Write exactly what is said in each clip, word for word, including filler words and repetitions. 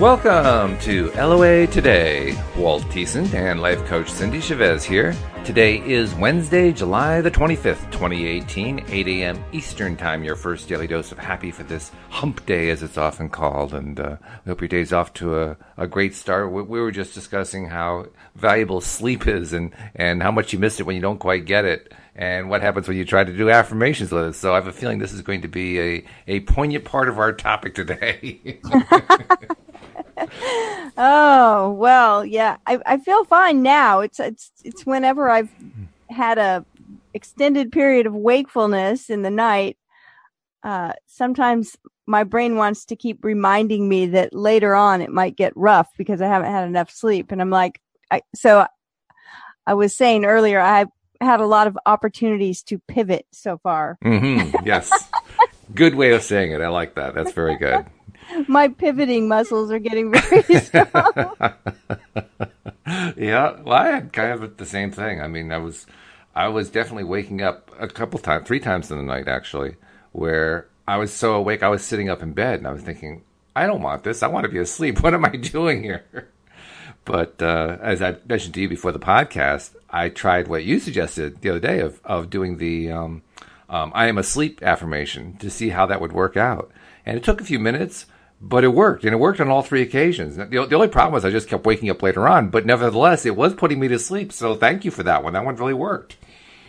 Welcome to L O A Today. Walt Thiessen and life coach Cindy Chavez here. Today is Wednesday, July the twenty-fifth, twenty eighteen, eight a.m. Eastern Time, your first daily dose of happy for this hump day, as it's often called. And uh, we hope your day's off to a, a great start. We, we were just discussing how valuable sleep is and, and how much you miss it when you don't quite get it, and what happens when you try to do affirmations with it. So I have a feeling this is going to be a, a poignant part of our topic today. Oh, well, yeah, I, I feel fine now. It's, it's, it's whenever I've had a extended period of wakefulness in the night. Uh, sometimes my brain wants to keep reminding me that later on it might get rough because I haven't had enough sleep. And I'm like, I, so I was saying earlier, I've had a lot of opportunities to pivot so far. Mm-hmm. Yes. Good way of saying it. I like that. That's very good. My pivoting muscles are getting very strong. Yeah, well, I had kind of the same thing. I mean, I was, I was definitely waking up a couple times, three times in the night actually, where I was so awake I was sitting up in bed and I was thinking, I don't want this. I want to be asleep. What am I doing here? But uh, as I mentioned to you before the podcast, I tried what you suggested the other day of of doing the um, um, "I am asleep" affirmation to see how that would work out, and it took a few minutes. But it worked, and it worked on all three occasions. The, the only problem was I just kept waking up later on, but nevertheless, it was putting me to sleep. So thank you for that one. That one really worked.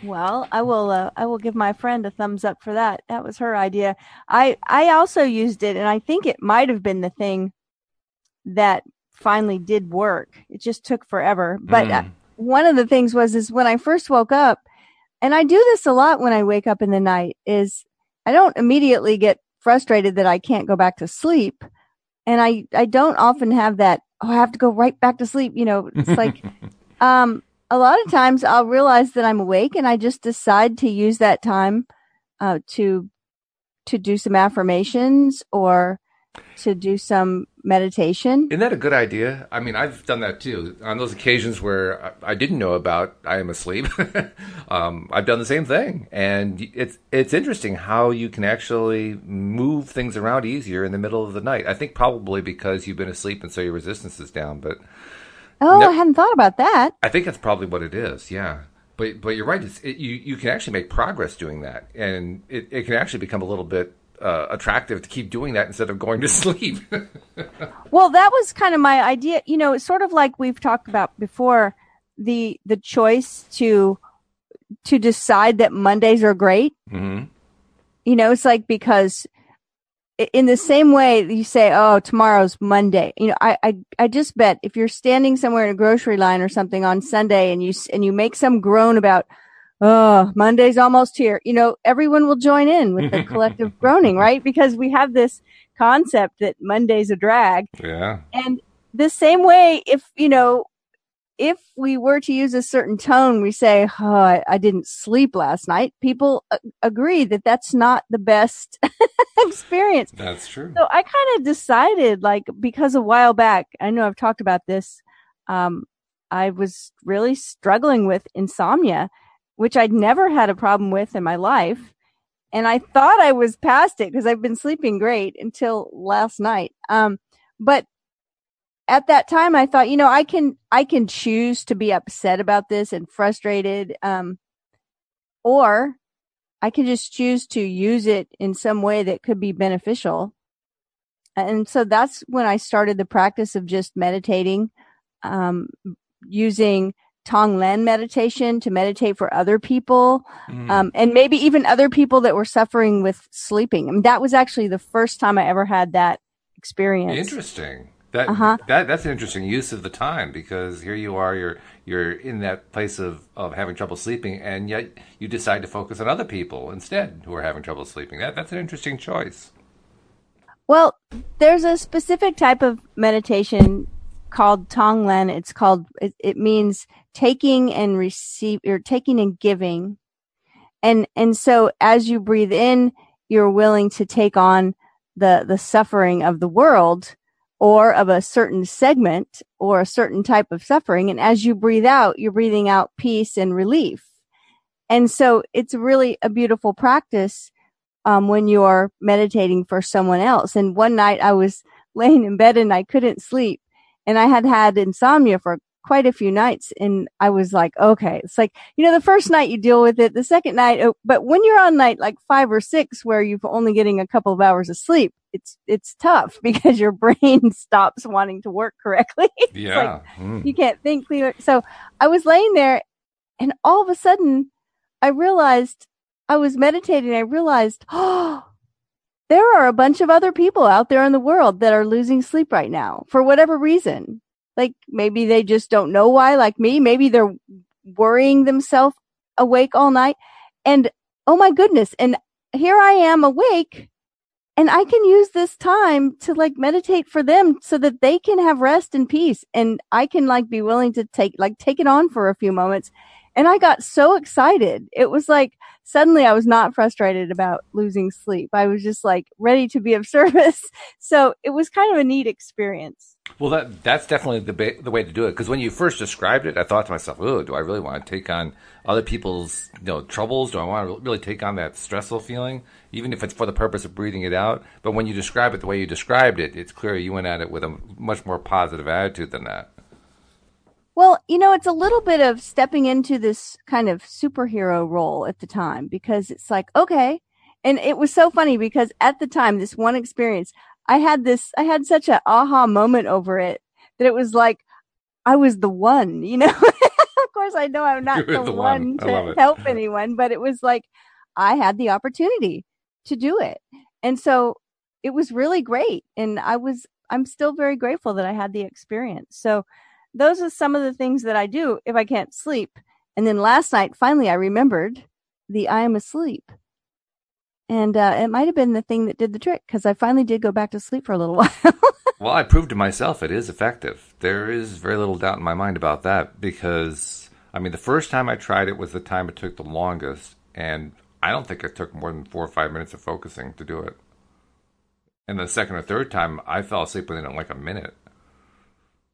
Well, I will uh, I will give my friend a thumbs up for that. That was her idea. I, I also used it, and I think it might have been the thing that finally did work. It just took forever. But mm. uh, one of the things was is when I first woke up, and I do this a lot when I wake up in the night, is I don't immediately get frustrated that I can't go back to sleep. And I, I don't often have that, oh, I have to go right back to sleep. You know, it's like, um, a lot of times I'll realize that I'm awake and I just decide to use that time, uh, to, to do some affirmations or to do some meditation. Isn't that a good idea? I mean, I've done that too. On those occasions where I, I didn't know about I am asleep, um, I've done the same thing. And it's it's interesting how you can actually move things around easier in the middle of the night. I think probably because you've been asleep and so your resistance is down. But Oh, no, I hadn't thought about that. I think that's probably what it is, yeah. But but you're right. It's, it, you, you can actually make progress doing that. And it, it can actually become a little bit Uh, attractive to keep doing that instead of going to sleep. Well, that was kind of my idea. You know, it's sort of like we've talked about before, the the choice to to decide that Mondays are great. Mm-hmm. You know, it's like, because in the same way you say, oh, tomorrow's Monday. You know, I, I, I just bet if you're standing somewhere in a grocery line or something on Sunday and you and you make some groan about, oh, Monday's almost here. You know, everyone will join in with the collective groaning, right? Because we have this concept that Monday's a drag. Yeah. And the same way, if, you know, if we were to use a certain tone, we say, oh, I, I didn't sleep last night. People uh, agree that that's not the best experience. That's true. So I kind of decided, like, because a while back, I know I've talked about this, um, I was really struggling with insomnia, which I'd never had a problem with in my life. And I thought I was past it because I've been sleeping great until last night. Um, but at that time I thought, you know, I can, I can choose to be upset about this and frustrated. Um, or I can just choose to use it in some way that could be beneficial. And so that's when I started the practice of just meditating, um, using Tonglen meditation to meditate for other people, mm. um, and maybe even other people that were suffering with sleeping. I mean, that was actually the first time I ever had that experience. Interesting. That, uh-huh. that that's an interesting use of the time, because here you are, you're you're in that place of, of having trouble sleeping, and yet you decide to focus on other people instead who are having trouble sleeping. That that's an interesting choice. Well, there's a specific type of meditation called Tonglen. It's called, it, it means taking and receive, or taking and giving. And, and so as you breathe in, you're willing to take on the, the suffering of the world or of a certain segment or a certain type of suffering. And as you breathe out, you're breathing out peace and relief. And so it's really a beautiful practice, um, when you're meditating for someone else. And one night I was laying in bed and I couldn't sleep. And I had had insomnia for quite a few nights. And I was like, okay, it's like, you know, the first night you deal with it, the second night, but when you're on night like five or six, where you're only getting a couple of hours of sleep, it's, it's tough because your brain stops wanting to work correctly. Yeah. Like, mm. You can't think clear. So I was laying there and all of a sudden I realized I was meditating. I realized, oh, there are a bunch of other people out there in the world that are losing sleep right now for whatever reason. Like maybe they just don't know why, like me. Maybe they're worrying themselves awake all night. And oh my goodness. And here I am awake and I can use this time to like meditate for them so that they can have rest and peace. And I can like be willing to take, like take it on for a few moments. And I got so excited. It was like, suddenly I was not frustrated about losing sleep. I was just like ready to be of service. So it was kind of a neat experience. Well, that that's definitely the ba- the way to do it. Because when you first described it, I thought to myself, oh, do I really want to take on other people's you know, troubles? Do I want to really take on that stressful feeling, even if it's for the purpose of breathing it out? But when you describe it the way you described it, it's clear you went at it with a much more positive attitude than that. Well, you know, it's a little bit of stepping into this kind of superhero role at the time because it's like, okay. And it was so funny because at the time, this one experience, I had this, I had such an aha moment over it that it was like, I was the one, you know, of course, I know I'm not the, the one, one to help anyone, but it was like, I had the opportunity to do it. And so it was really great. And I was, I'm still very grateful that I had the experience. So those are some of the things that I do if I can't sleep. And then last night, finally, I remembered the I am asleep. And uh, it might have been the thing that did the trick because I finally did go back to sleep for a little while. Well, I proved to myself it is effective. There is very little doubt in my mind about that because, I mean, the first time I tried it was the time it took the longest. And I don't think it took more than four or five minutes of focusing to do it. And the second or third time, I fell asleep within like a minute.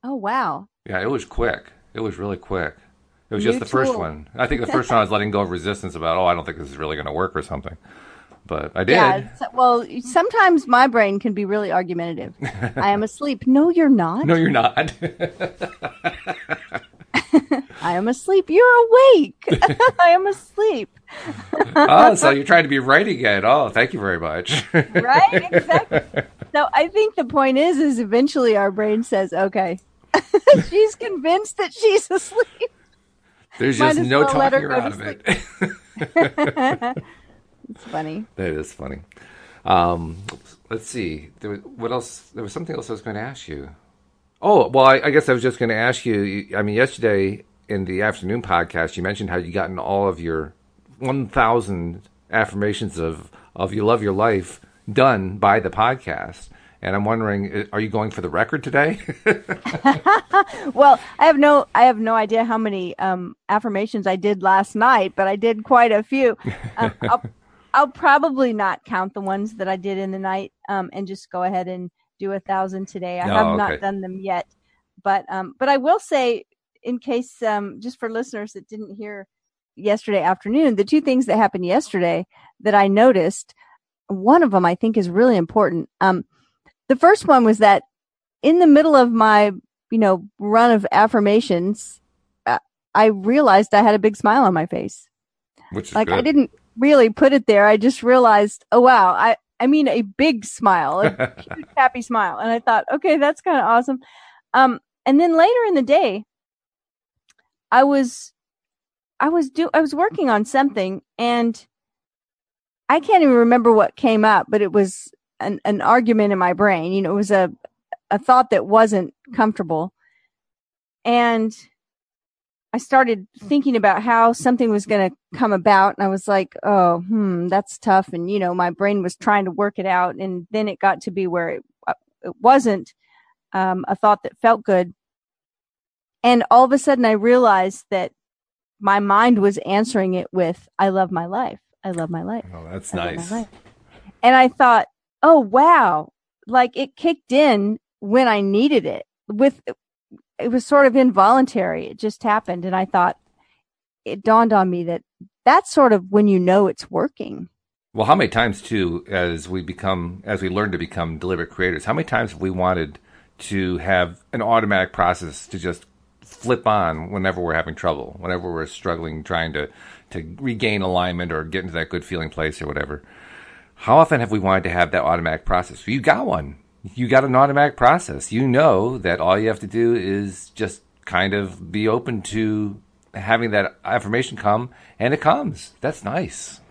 Oh, wow. Yeah, it was quick. It was really quick. It was just the first one. I think the first one I was letting go of resistance about, oh, I don't think this is really going to work or something. But I did. Yeah, well, sometimes my brain can be really argumentative. I am asleep. No, you're not. No, you're not. I am asleep. You're awake. I am asleep. Oh, so you're trying to be right again. Oh, thank you very much. Right? Exactly. So I think the point is, is eventually our brain says, okay. She's convinced that she's asleep. There's Might just no well talking her out of it. It's funny. That is funny. Um, let's see. There was, what else? There was something else I was going to ask you. Oh, well, I, I guess I was just going to ask you. I mean, yesterday in the afternoon podcast, you mentioned how you gotten all of your one thousand affirmations of, of you love your life done by the podcast. And I'm wondering, are you going for the record today? Well, I have no, I have no idea how many um, affirmations I did last night, but I did quite a few. Um, I'll, I'll probably not count the ones that I did in the night um, and just go ahead and do a thousand today. I oh, have okay. not done them yet, but um, but I will say, in case um, just for listeners that didn't hear yesterday afternoon, the two things that happened yesterday that I noticed, one of them I think is really important. Um, The first one was that in the middle of my, you know, run of affirmations, uh, I realized I had a big smile on my face. Which is like good. I didn't really put it there. I just realized, oh wow, I, I mean a big smile, a huge happy smile. And I thought, okay, that's kind of awesome. Um, and then later in the day, I was, I was do, I was working on something, and I can't even remember what came up, but it was An, an argument in my brain, you know, it was a, a thought that wasn't comfortable. And I started thinking about how something was going to come about. And I was like, oh, hmm, that's tough. And, you know, my brain was trying to work it out. And then it got to be where it, it wasn't um, a thought that felt good. And all of a sudden I realized that my mind was answering it with, I love my life. I love my life. Oh, that's nice. And I thought, oh, wow. Like it kicked in when I needed it with, it was sort of involuntary. It just happened. And I thought it dawned on me that that's sort of when you know it's working. Well, how many times, too, as we become, as we learn to become deliberate creators, how many times have we wanted to have an automatic process to just flip on whenever we're having trouble, whenever we're struggling, trying to, to regain alignment or get into that good feeling place or whatever? How often have we wanted to have that automatic process? Well, you got one. You got an automatic process. You know that all you have to do is just kind of be open to having that affirmation come, and it comes. That's nice.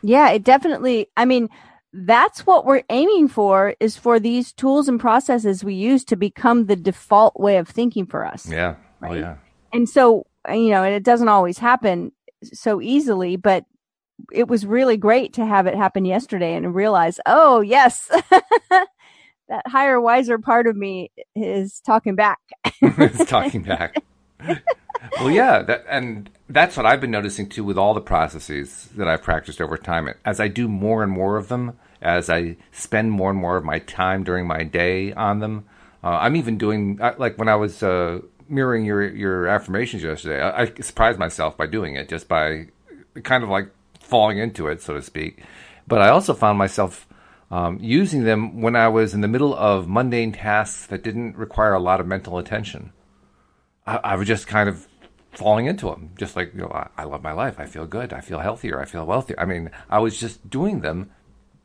Yeah, it definitely, I mean, that's what we're aiming for, is for these tools and processes we use to become the default way of thinking for us. Yeah. Right? Oh, yeah. And so, you know, and it doesn't always happen so easily, but it was really great to have it happen yesterday and realize, oh, yes, that higher, wiser part of me is talking back. It's talking back. Well, yeah, that, and that's what I've been noticing, too, with all the processes that I've practiced over time. As I do more and more of them, as I spend more and more of my time during my day on them, uh, I'm even doing, like when I was uh, mirroring your, your affirmations yesterday, I, I surprised myself by doing it, just by kind of like falling into it, so to speak. But I also found myself um, using them when I was in the middle of mundane tasks that didn't require a lot of mental attention. I, I was just kind of falling into them, just like, you know, I, I love my life. I feel good. I feel healthier. I feel wealthier. I mean, I was just doing them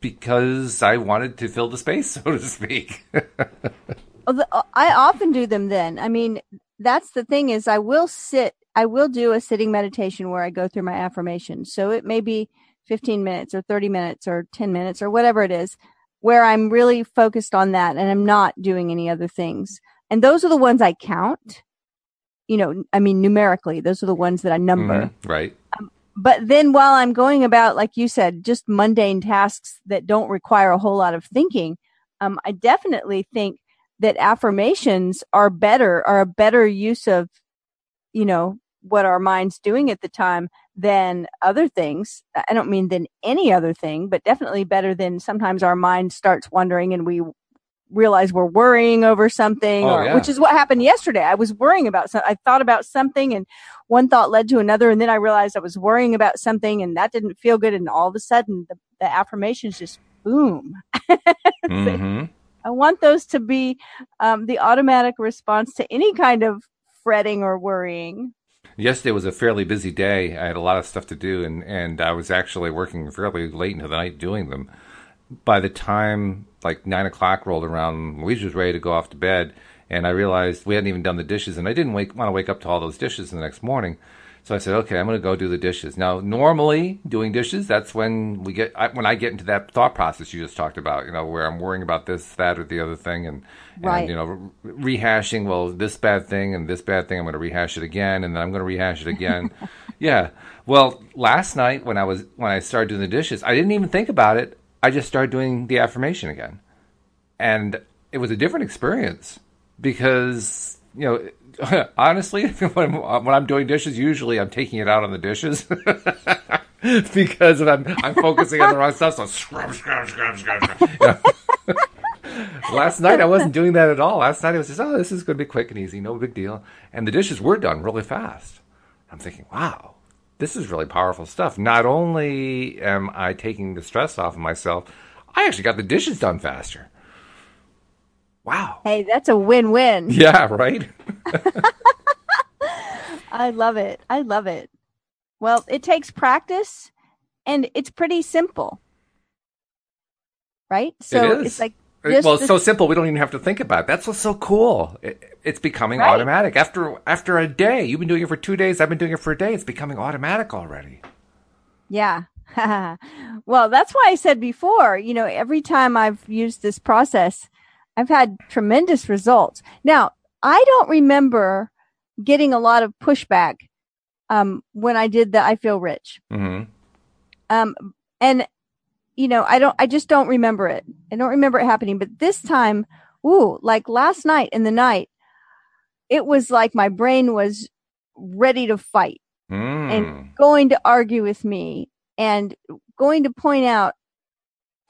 because I wanted to fill the space, so to speak. I often do them then. I mean, that's the thing is I will sit, I will do a sitting meditation where I go through my affirmations. So it may be fifteen minutes or thirty minutes or ten minutes or whatever it is, where I'm really focused on that and I'm not doing any other things. And those are the ones I count. You know, I mean, numerically, those are the ones that I number. Mm-hmm, right. Um, but then while I'm going about, like you said, just mundane tasks that don't require a whole lot of thinking, um, I definitely think that affirmations are better, are a better use of, you know, what our mind's doing at the time than other things. I don't mean than any other thing, but definitely better than sometimes our mind starts wandering and we realize we're worrying over something, oh, or, yeah. which is what happened yesterday. I was worrying about something. I thought about something and one thought led to another. And then I realized I was worrying about something and that didn't feel good. And all of a sudden the, the affirmations just boom. Mm-hmm. So I want those to be um, the automatic response to any kind of fretting or worrying. Yesterday was a fairly busy day. I had a lot of stuff to do and, and I was actually working fairly late into the night doing them. By the time like nine o'clock rolled around, Louise was ready to go off to bed, and I realized we hadn't even done the dishes, and I didn't wake, want to wake up to all those dishes the next morning. So I said, okay, I'm going to go do the dishes. Now, normally doing dishes, that's when we get I, when I get into that thought process you just talked about, you know, where I'm worrying about this, that, or the other thing, and, right. and you know, re- rehashing, well, this bad thing and this bad thing, I'm going to rehash it again, and then I'm going to rehash it again. Yeah. Well, last night when I was when I started doing the dishes, I didn't even think about it. I just started doing the affirmation again. And it was a different experience because, you know, honestly, when I'm, when I'm doing dishes, usually I'm taking it out on the dishes because I'm, I'm focusing on the wrong stuff. So scrub, scrub, scrub, scrub, scrub. Yeah. Last night, I wasn't doing that at all. Last night, I was just, oh, this is going to be quick and easy. No big deal. And the dishes were done really fast. I'm thinking, wow. This is really powerful stuff. Not only am I taking the stress off of myself, I actually got the dishes done faster. Wow. Hey, that's a win-win. Yeah, right? I love it. I love it. Well, it takes practice, and it's pretty simple, right? So it is. It's like This, well, it's this, so simple, we don't even have to think about it. That's what's so cool. It, it's becoming right. automatic. After after a day, you've been doing it for two days, I've been doing it for a day. It's becoming automatic already. Yeah. Well, that's why I said before, you know, every time I've used this process, I've had tremendous results. Now, I don't remember getting a lot of pushback um, when I did the I Feel Rich. Mm-hmm. Um, and... You know, I don't, I just don't remember it. I don't remember it happening, but this time, ooh, like last night in the night, it was like my brain was ready to fight mm. and going to argue with me and going to point out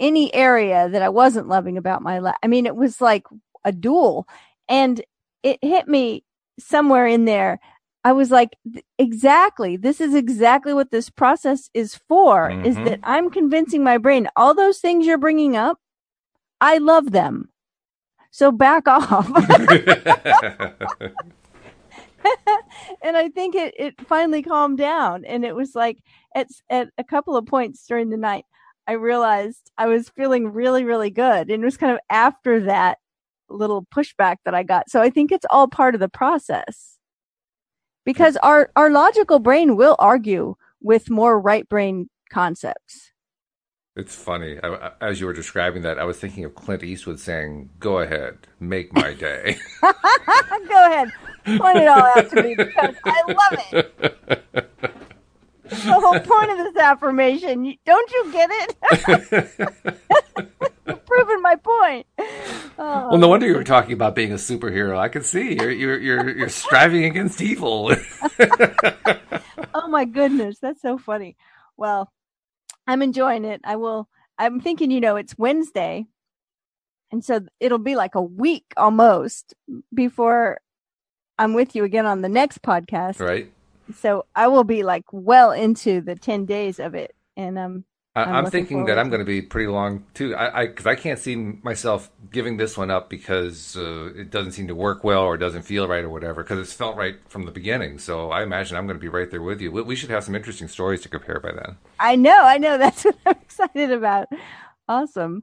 any area that I wasn't loving about my life. I mean, it was like a duel, and it hit me somewhere in there. I was like, exactly. This is exactly what this process is for, mm-hmm. is that I'm convincing my brain, all those things you're bringing up, I love them. So back off. And I think it, it finally calmed down. And it was like at, at a couple of points during the night, I realized I was feeling really, really good. And it was kind of after that little pushback that I got. So I think it's all part of the process. Because our, our logical brain will argue with more right brain concepts. It's funny. I, as you were describing that, I was thinking of Clint Eastwood saying, go ahead, make my day. Go ahead. Point it all out to me because I love it. The whole point of this affirmation. Don't you get it? You've proven my point. Oh. Well, no wonder you were talking about being a superhero. I could see you're you're you're, you're striving against evil. Oh my goodness, that's so funny. Well, I'm enjoying it. I will. I'm thinking, you know, it's Wednesday, and so it'll be like a week almost before I'm with you again on the next podcast. Right. So I will be like well into the ten days of it, and um. I'm, I'm thinking that I'm going to be pretty long too. I, because I, I can't see myself giving this one up because uh, it doesn't seem to work well or doesn't feel right or whatever. Because it's felt right from the beginning, so I imagine I'm going to be right there with you. We, we should have some interesting stories to compare by then. I know, I know. That's what I'm excited about. Awesome.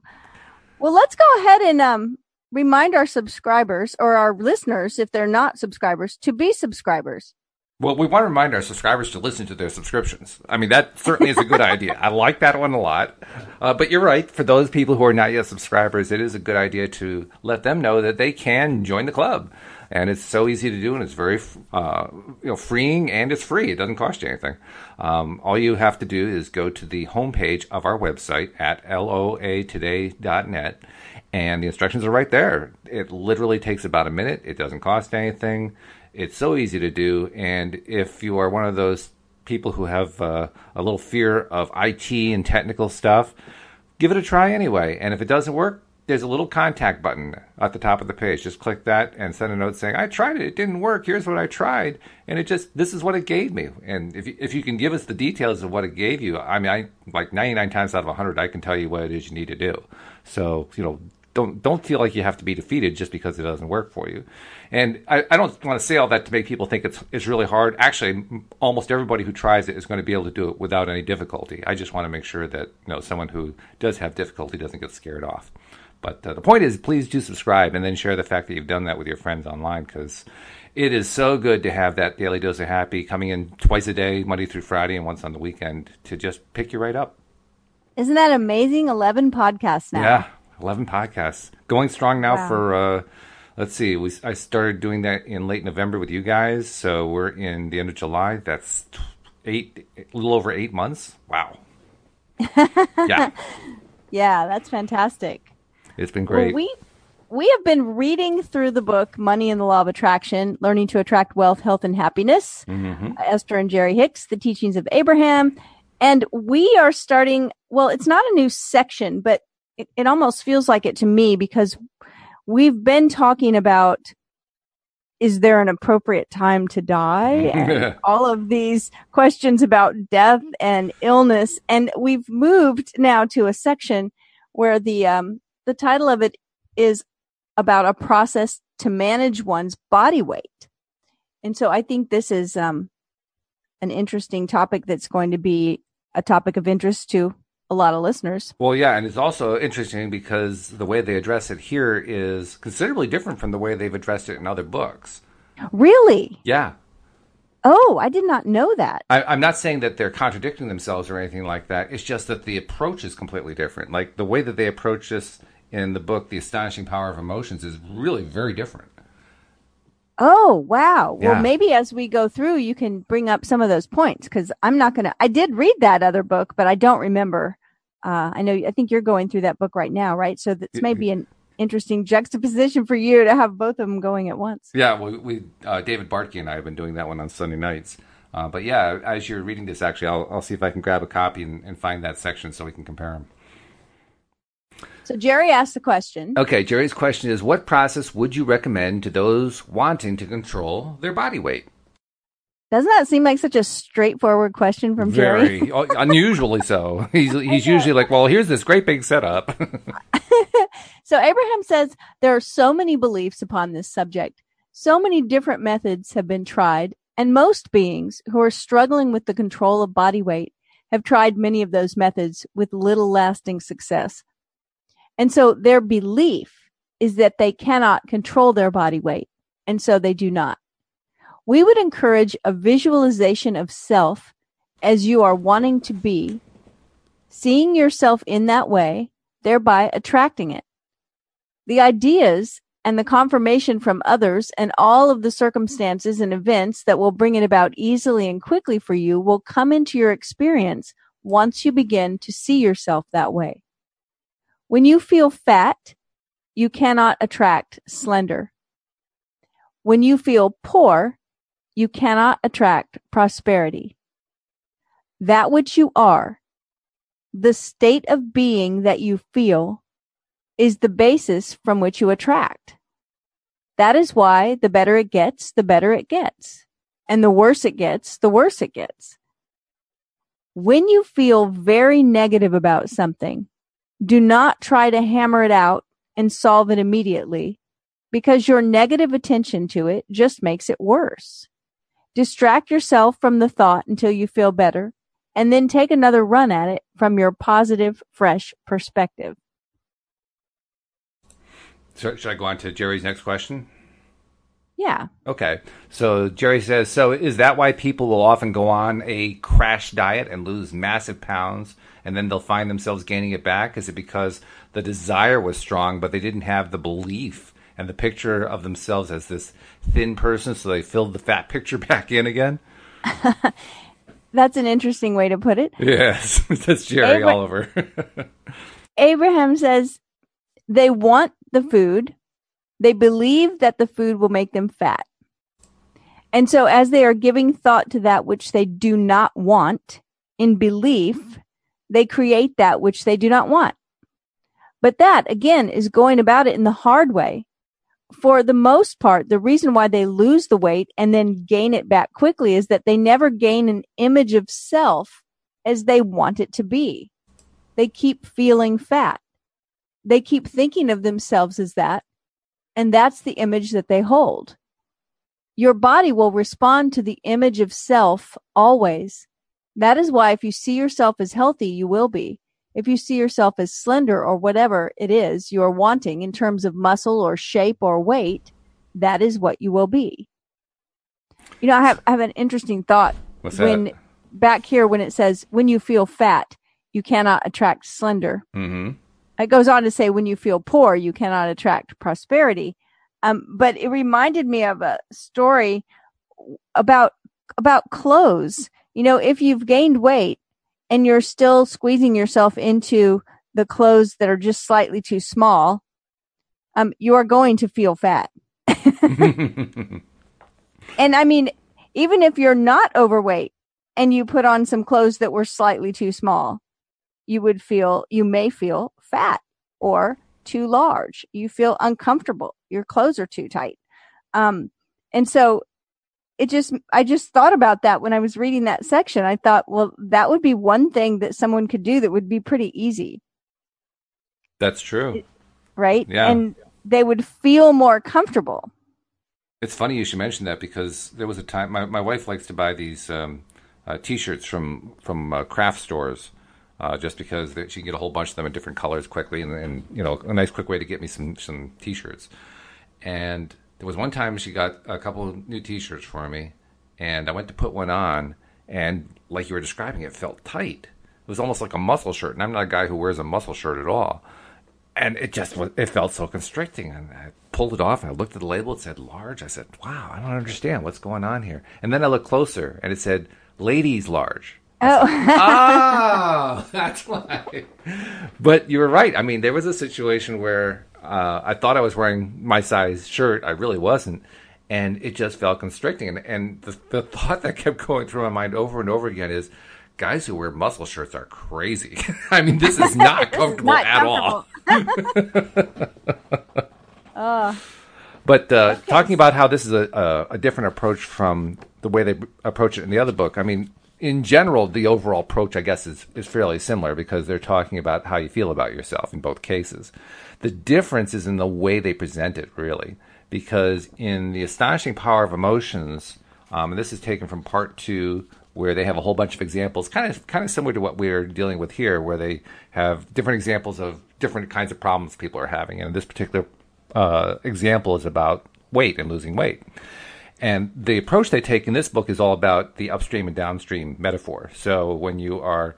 Well, let's go ahead and um remind our subscribers or our listeners, if they're not subscribers, to be subscribers. Well, we want to remind our subscribers to listen to their subscriptions. I mean, that certainly is a good idea. I like that one a lot. Uh, but you're right. For those people who are not yet subscribers, it is a good idea to let them know that they can join the club. And it's so easy to do, and it's very uh, you know, freeing, and it's free. It doesn't cost you anything. Um, all you have to do is go to the homepage of our website at L O A today dot net, and the instructions are right there. It literally takes about a minute. It doesn't cost anything. It's so easy to do, and if you are one of those people who have uh, a little fear of I T and technical stuff, give it a try anyway. And if it doesn't work, there's a little contact button at the top of the page. Just click that and send a note saying, I tried it. It didn't work. Here's what I tried. And it just, this is what it gave me. And if you, if you can give us the details of what it gave you, I mean, I like ninety-nine times out of one hundred, I can tell you what it is you need to do. So, you know, Don't don't feel like you have to be defeated just because it doesn't work for you. And I, I don't want to say all that to make people think it's it's really hard. Actually, almost everybody who tries it is going to be able to do it without any difficulty. I just want to make sure that you know someone who does have difficulty doesn't get scared off. But uh, the point is, please do subscribe and then share the fact that you've done that with your friends online, because it is so good to have that daily dose of happy coming in twice a day, Monday through Friday and once on the weekend, to just pick you right up. Isn't that amazing? eleven podcasts now. Yeah. eleven podcasts going strong now. Wow. For uh let's see, we I started doing that in late November with you guys, so we're in the end of July. That's eight a little over eight months. Wow. Yeah. Yeah, that's fantastic. It's been great. Well, we we have been reading through the book Money and the Law of Attraction, Learning to Attract Wealth, Health and Happiness. Mm-hmm. uh, Esther and Jerry Hicks, The Teachings of Abraham, and we are starting, well, it's not a new section, but It, it almost feels like it to me, because we've been talking about, is there an appropriate time to die? And all of these questions about death and illness. And we've moved now to a section where the, um, the title of it is about a process to manage one's body weight. And so I think this is, um, an interesting topic that's going to be a topic of interest to a lot of listeners. Well, yeah, and it's also interesting because the way they address it here is considerably different from the way they've addressed it in other books. Really? Yeah. Oh, I did not know that. I, I'm not saying that they're contradicting themselves or anything like that. It's just that the approach is completely different. Like the way that they approach this in the book, The Astonishing Power of Emotions, is really very different. Oh, wow. Yeah. Well, maybe as we go through, you can bring up some of those points, because I'm not going to, I did read that other book, but I don't remember. Uh, I know, I think you're going through that book right now, right? So that's maybe an interesting juxtaposition for you to have both of them going at once. Yeah, well, we, uh, David Bartke and I have been doing that one on Sunday nights. Uh, but yeah, as you're reading this, actually, I'll, I'll see if I can grab a copy and, and find that section so we can compare them. So Jerry asked the question. Okay, Jerry's question is, what process would you recommend to those wanting to control their body weight? Doesn't that seem like such a straightforward question from Jerry? Very. Unusually so. He's he's usually like, well, here's this great big setup. So Abraham says there are so many beliefs upon this subject. So many different methods have been tried, and most beings who are struggling with the control of body weight have tried many of those methods with little lasting success. And so their belief is that they cannot control their body weight, and so they do not. We would encourage a visualization of self as you are wanting to be, seeing yourself in that way, thereby attracting it. The ideas and the confirmation from others and all of the circumstances and events that will bring it about easily and quickly for you will come into your experience once you begin to see yourself that way. When you feel fat, you cannot attract slender. When you feel poor, you cannot attract prosperity. That which you are, the state of being that you feel, is the basis from which you attract. That is why the better it gets, the better it gets. And the worse it gets, the worse it gets. When you feel very negative about something, do not try to hammer it out and solve it immediately, because your negative attention to it just makes it worse. Distract yourself from the thought until you feel better, and then take another run at it from your positive, fresh perspective. So, should I go on to Jerry's next question? Yeah. Okay. So Jerry says, so is that why people will often go on a crash diet and lose massive pounds, and then they'll find themselves gaining it back? Is it because the desire was strong, but they didn't have the belief and the picture of themselves as this thin person, so they filled the fat picture back in again? That's an interesting way to put it. Yes, that's Jerry Abra- all over. Abraham says they want the food. They believe that the food will make them fat. And so as they are giving thought to that which they do not want, in belief, they create that which they do not want. But that, again, is going about it in the hard way. For the most part, the reason why they lose the weight and then gain it back quickly is that they never gain an image of self as they want it to be. They keep feeling fat. They keep thinking of themselves as that, and that's the image that they hold. Your body will respond to the image of self always. That is why if you see yourself as healthy, you will be. If you see yourself as slender or whatever it is you are wanting in terms of muscle or shape or weight, that is what you will be. You know, I have, I have an interesting thought. What's when that? Back here when it says, when you feel fat, you cannot attract slender. Mm-hmm. It goes on to say, when you feel poor, you cannot attract prosperity. Um, but it reminded me of a story about about clothes. You know, if you've gained weight, and you're still squeezing yourself into the clothes that are just slightly too small, um, you are going to feel fat. And I mean, even if you're not overweight and you put on some clothes that were slightly too small, you would feel, you may feel fat or too large. You feel uncomfortable. Your clothes are too tight. Um, and so It just, I just thought about that when I was reading that section. I thought, well, that would be one thing that someone could do that would be pretty easy. That's true. Right? Yeah. And they would feel more comfortable. It's funny you should mention that, because there was a time, my, my wife likes to buy these um, uh, t-shirts from, from uh, craft stores, uh, just because she can get a whole bunch of them in different colors quickly, and, and you know, a nice quick way to get me some, some t-shirts. And there was one time she got a couple of new t-shirts for me, and I went to put one on, and like you were describing, it felt tight. It was almost like a muscle shirt, and I'm not a guy who wears a muscle shirt at all. And it just was, it felt so constricting. And I pulled it off, and I looked at the label. It said large. I said, wow, I don't understand what's going on here. And then I looked closer, and it said ladies large. Oh. Oh, that's why. But you were right. I mean, there was a situation where uh, I thought I was wearing my size shirt. I really wasn't. And it just felt constricting. And, and the, the thought that kept going through my mind over and over again is, guys who wear muscle shirts are crazy. I mean, this is not comfortable is not at comfortable. all. uh, but uh, okay. Talking about how this is a, a, a different approach from the way they approach it in the other book. I mean, in general, the overall approach, I guess, is, is fairly similar because they're talking about how you feel about yourself in both cases. The difference is in the way they present it, really, because in The Astonishing Power of Emotions, um, and this is taken from part two, where they have a whole bunch of examples, kind of kind of similar to what we're dealing with here, where they have different examples of different kinds of problems people are having. And this particular uh, example is about weight and losing weight. And the approach they take in this book is all about the upstream and downstream metaphor. So when you are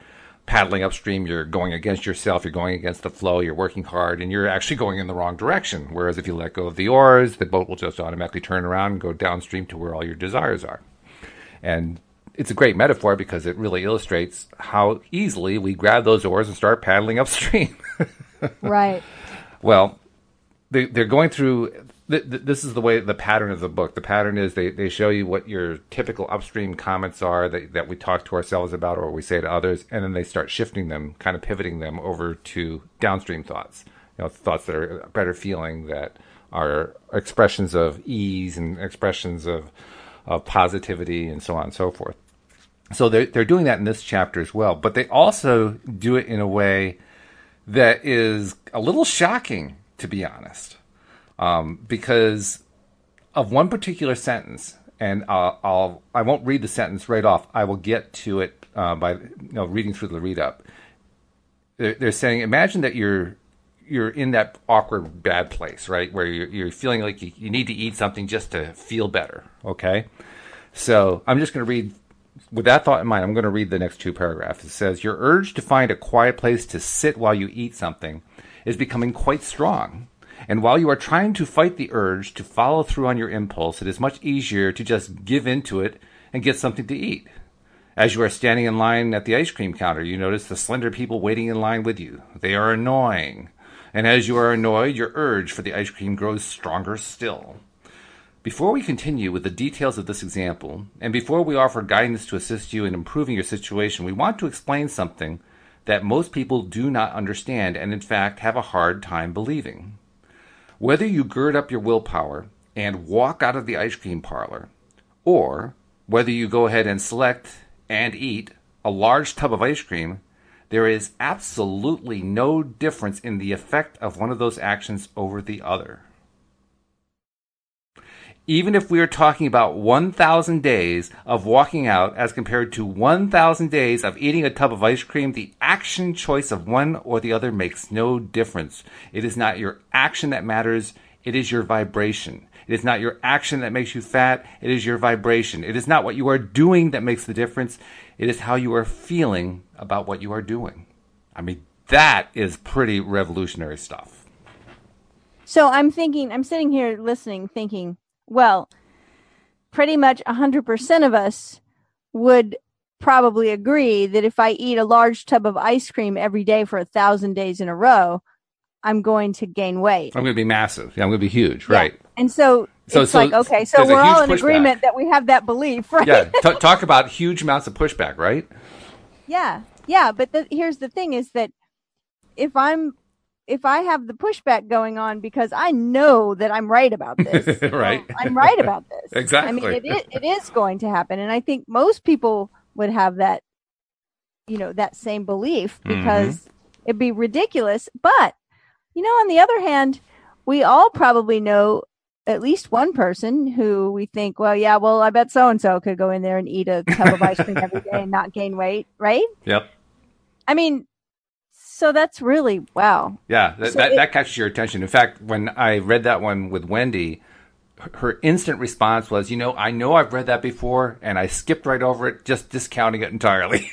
paddling upstream, you're going against yourself, you're going against the flow, you're working hard, and you're actually going in the wrong direction. Whereas if you let go of the oars, the boat will just automatically turn around and go downstream to where all your desires are. And it's a great metaphor because it really illustrates how easily we grab those oars and start paddling upstream. Right. Well, they, they're going through... This is the way, the pattern of the book. The pattern is they, they show you what your typical upstream comments are that, that we talk to ourselves about or we say to others, and then they start shifting them, kind of pivoting them over to downstream thoughts. You know, thoughts that are better feeling, that are expressions of ease and expressions of, of positivity and so on and so forth. So they're, they're doing that in this chapter as well, but they also do it in a way that is a little shocking, to be honest. Um, because of one particular sentence, and uh, I'll, I won't read the sentence right off. I will get to it uh, by you know, reading through the read-up. They're, they're saying, imagine that you're you're in that awkward, bad place, right, where you're, you're feeling like you, you need to eat something just to feel better, okay? So I'm just going to read, with that thought in mind, I'm going to read the next two paragraphs. It says, your urge to find a quiet place to sit while you eat something is becoming quite strong. And while you are trying to fight the urge to follow through on your impulse, it is much easier to just give in to it and get something to eat. As you are standing in line at the ice cream counter, you notice the slender people waiting in line with you. They are annoying. And as you are annoyed, your urge for the ice cream grows stronger still. Before we continue with the details of this example, and before we offer guidance to assist you in improving your situation, we want to explain something that most people do not understand and, in fact, have a hard time believing. Whether you gird up your willpower and walk out of the ice cream parlor, or whether you go ahead and select and eat a large tub of ice cream, there is absolutely no difference in the effect of one of those actions over the other. Even if we are talking about one thousand days of walking out as compared to one thousand days of eating a tub of ice cream, the action choice of one or the other makes no difference. It is not your action that matters. It is your vibration. It is not your action that makes you fat. It is your vibration. It is not what you are doing that makes the difference. It is how you are feeling about what you are doing. I mean, that is pretty revolutionary stuff. So I'm thinking, I'm sitting here listening, thinking, well, pretty much one hundred percent of us would probably agree that if I eat a large tub of ice cream every day for a thousand days in a row, I'm going to gain weight. I'm going to be massive. Yeah, I'm going to be huge, yeah. Right. And so, so it's so, like, okay, so we're all in pushback. Agreement that we have that belief, right? Yeah, t- talk about huge amounts of pushback, right? Yeah, yeah. But the, here's the thing is that if I'm if I have the pushback going on because I know that I'm right about this, right? Well, I'm right about this. Exactly. I mean, it is, it is going to happen. And I think most people would have that, you know, that same belief because mm-hmm. it'd be ridiculous. But, you know, on the other hand, we all probably know at least one person who we think, well, yeah, well, I bet so-and-so could go in there and eat a tub of ice cream every day and not gain weight. Right? Yep. I mean, so that's really, wow. Yeah, that, so that, it, that catches your attention. In fact, when I read that one with Wendy, her instant response was, you know, I know I've read that before, and I skipped right over it, just discounting it entirely.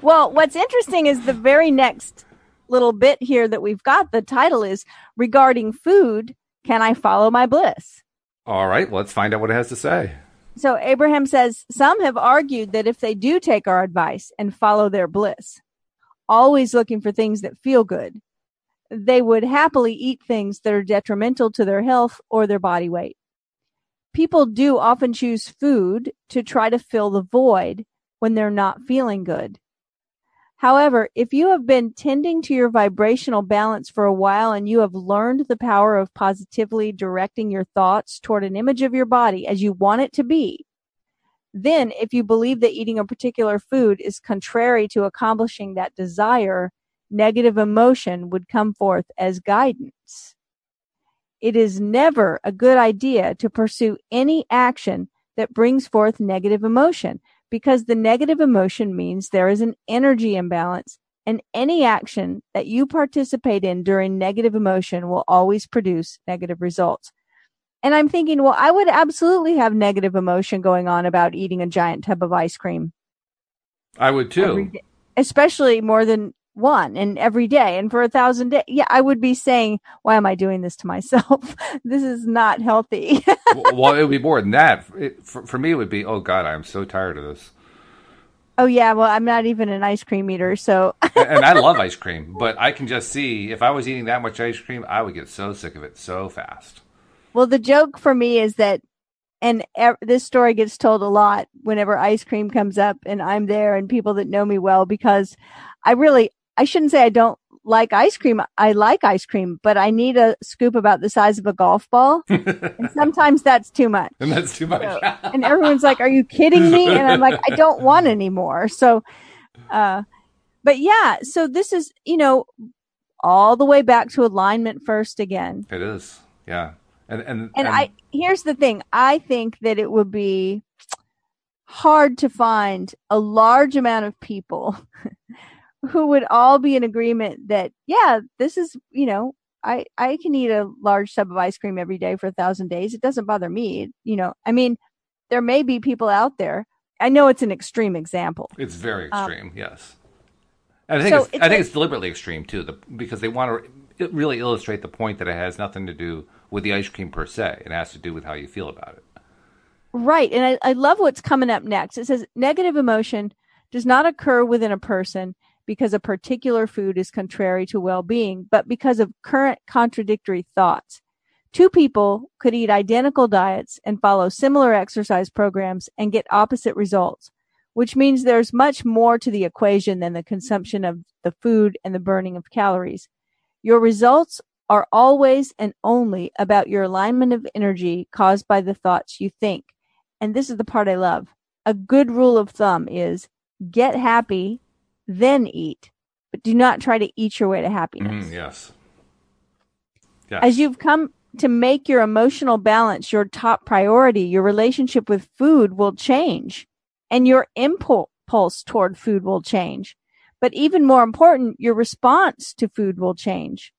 Well, what's interesting is the very next little bit here that we've got, the title is, Regarding Food, Can I Follow My Bliss? All right, well, let's find out what it has to say. So Abraham says, some have argued that if they do take our advice and follow their bliss, always looking for things that feel good, they would happily eat things that are detrimental to their health or their body weight. People do often choose food to try to fill the void when they're not feeling good. However, if you have been tending to your vibrational balance for a while and you have learned the power of positively directing your thoughts toward an image of your body as you want it to be, then if you believe that eating a particular food is contrary to accomplishing that desire, negative emotion would come forth as guidance. It is never a good idea to pursue any action that brings forth negative emotion, because the negative emotion means there is an energy imbalance, and any action that you participate in during negative emotion will always produce negative results. And I'm thinking, well, I would absolutely have negative emotion going on about eating a giant tub of ice cream. I would too. Especially more than one, and every day and for a thousand days. Yeah, I would be saying, why am I doing this to myself? This is not healthy. Well, it would be more than that. It, for, for me, it would be, oh, God, I'm so tired of this. Oh, yeah. Well, I'm not even an ice cream eater, so. and, and I love ice cream, but I can just see if I was eating that much ice cream, I would get so sick of it so fast. Well, the joke for me is that, and ev- this story gets told a lot whenever ice cream comes up and I'm there and people that know me well, because I really, I shouldn't say I don't like ice cream. I like ice cream, but I need a scoop about the size of a golf ball. And sometimes that's too much. And that's too much. So, and everyone's like, are you kidding me? And I'm like, I don't want any more. So, uh, but yeah, so this is, you know, all the way back to alignment first again. It is. Yeah. And, and, and, and I, here's the thing. I think that it would be hard to find a large amount of people who would all be in agreement that, yeah, this is, you know, I, I can eat a large tub of ice cream every day for a thousand days. It doesn't bother me. You know, I mean, there may be people out there. I know it's an extreme example. It's very extreme. Um, yes. And I think, so it's, it's, I think it's deliberately extreme too, the, because they want to really illustrate the point that it has nothing to do with the ice cream per se. It has to do with how you feel about it. Right. And I, I love what's coming up next. It says negative emotion does not occur within a person because a particular food is contrary to well-being, but because of current contradictory thoughts. Two people could eat identical diets and follow similar exercise programs and get opposite results, which means there's much more to the equation than the consumption of the food and the burning of calories. Your results are always and only about your alignment of energy caused by the thoughts you think. And this is the part I love. A good rule of thumb is get happy, then eat, but do not try to eat your way to happiness. Mm, yes. yes. As you've come to make your emotional balance your top priority, your relationship with food will change and your impulse toward food will change. But even more important, your response to food will change.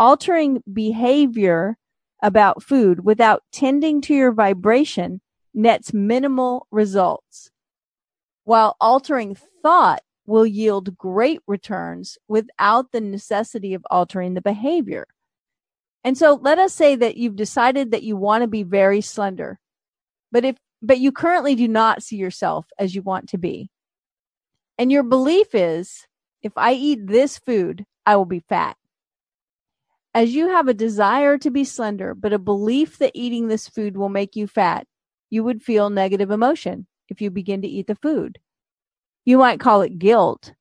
Altering behavior about food without tending to your vibration nets minimal results, while altering thought will yield great returns without the necessity of altering the behavior. And so let us say that you've decided that you want to be very slender, but if, but you currently do not see yourself as you want to be. And your belief is, if I eat this food, I will be fat. As you have a desire to be slender, but a belief that eating this food will make you fat, you would feel negative emotion if you begin to eat the food. You might call it guilt,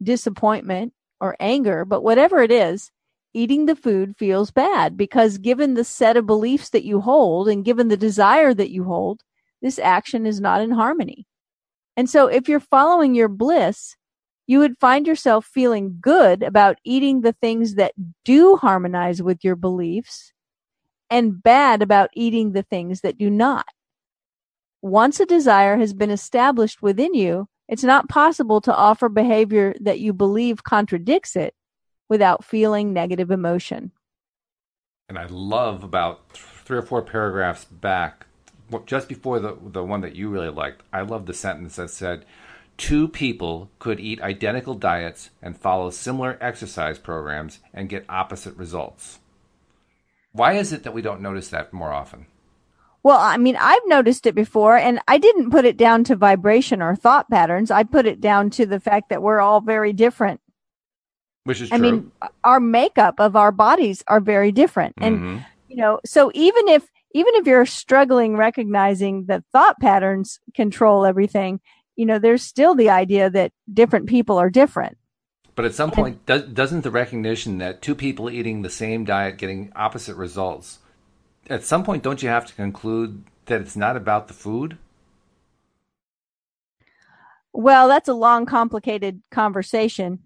disappointment, or anger, but whatever it is, eating the food feels bad because given the set of beliefs that you hold and given the desire that you hold, this action is not in harmony. And so if you're following your bliss, you would find yourself feeling good about eating the things that do harmonize with your beliefs and bad about eating the things that do not. Once a desire has been established within you, it's not possible to offer behavior that you believe contradicts it without feeling negative emotion. And I love about three or four paragraphs back, just before the, the one that you really liked, I love the sentence that said, two people could eat identical diets and follow similar exercise programs and get opposite results. Why is it that we don't notice that more often? Well, I mean, I've noticed it before, and I didn't put it down to vibration or thought patterns. I put it down to the fact that we're all very different. Which is true. I mean, our makeup of our bodies are very different. And, mm-hmm. you know, so even if even if you're struggling recognizing that thought patterns control everything, you know, there's still the idea that different people are different. But at some point, does, doesn't the recognition that two people eating the same diet getting opposite results, at some point, don't you have to conclude that it's not about the food? Well, that's a long, complicated conversation.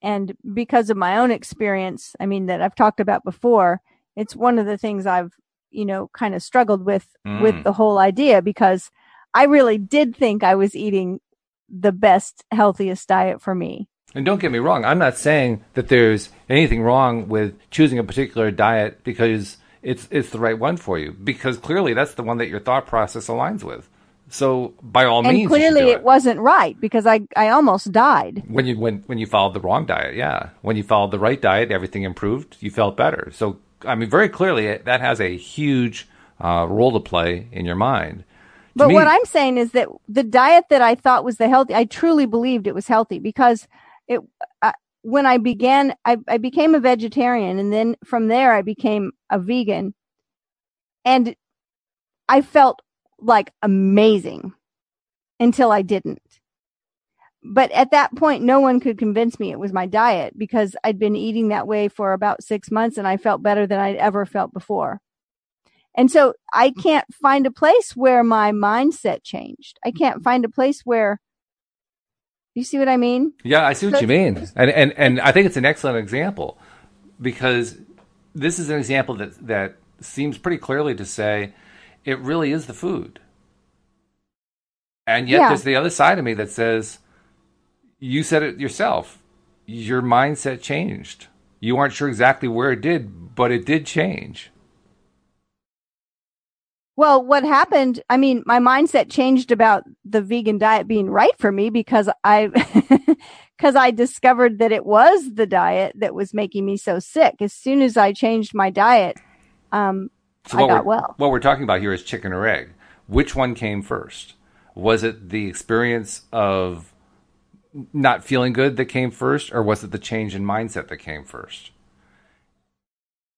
And because of my own experience, I mean, that I've talked about before, it's one of the things I've, you know, kind of struggled with, mm. with the whole idea, because I really did think I was eating the best, healthiest diet for me. And don't get me wrong, I'm not saying that there's anything wrong with choosing a particular diet because it's it's the right one for you, because clearly that's the one that your thought process aligns with. So by all and means, and clearly you do it. It wasn't right, because I, I almost died when you when when you followed the wrong diet. Yeah, when you followed the right diet, everything improved. You felt better. So I mean, very clearly that has a huge uh, role to play in your mind. But to me, what I'm saying is that the diet that I thought was the healthy, I truly believed it was healthy, because it uh, when I began, I, I became a vegetarian, and then from there I became a vegan, and I felt like amazing until I didn't. But at that point, no one could convince me it was my diet, because I'd been eating that way for about six months and I felt better than I'd ever felt before. And so I can't find a place where my mindset changed. I can't find a place where You see what I mean? Yeah, I see what you mean. And, and and I think it's an excellent example, because this is an example that that seems pretty clearly to say it really is the food. And yet yeah. there's the other side of me that says, you said it yourself, your mindset changed. You aren't sure exactly where it did, but it did change. Well, what happened, I mean, my mindset changed about the vegan diet being right for me, because I because I discovered that it was the diet that was making me so sick. As soon as I changed my diet, um, so I got well. What we're talking about here is chicken or egg. Which one came first? Was it the experience of not feeling good that came first, or was it the change in mindset that came first?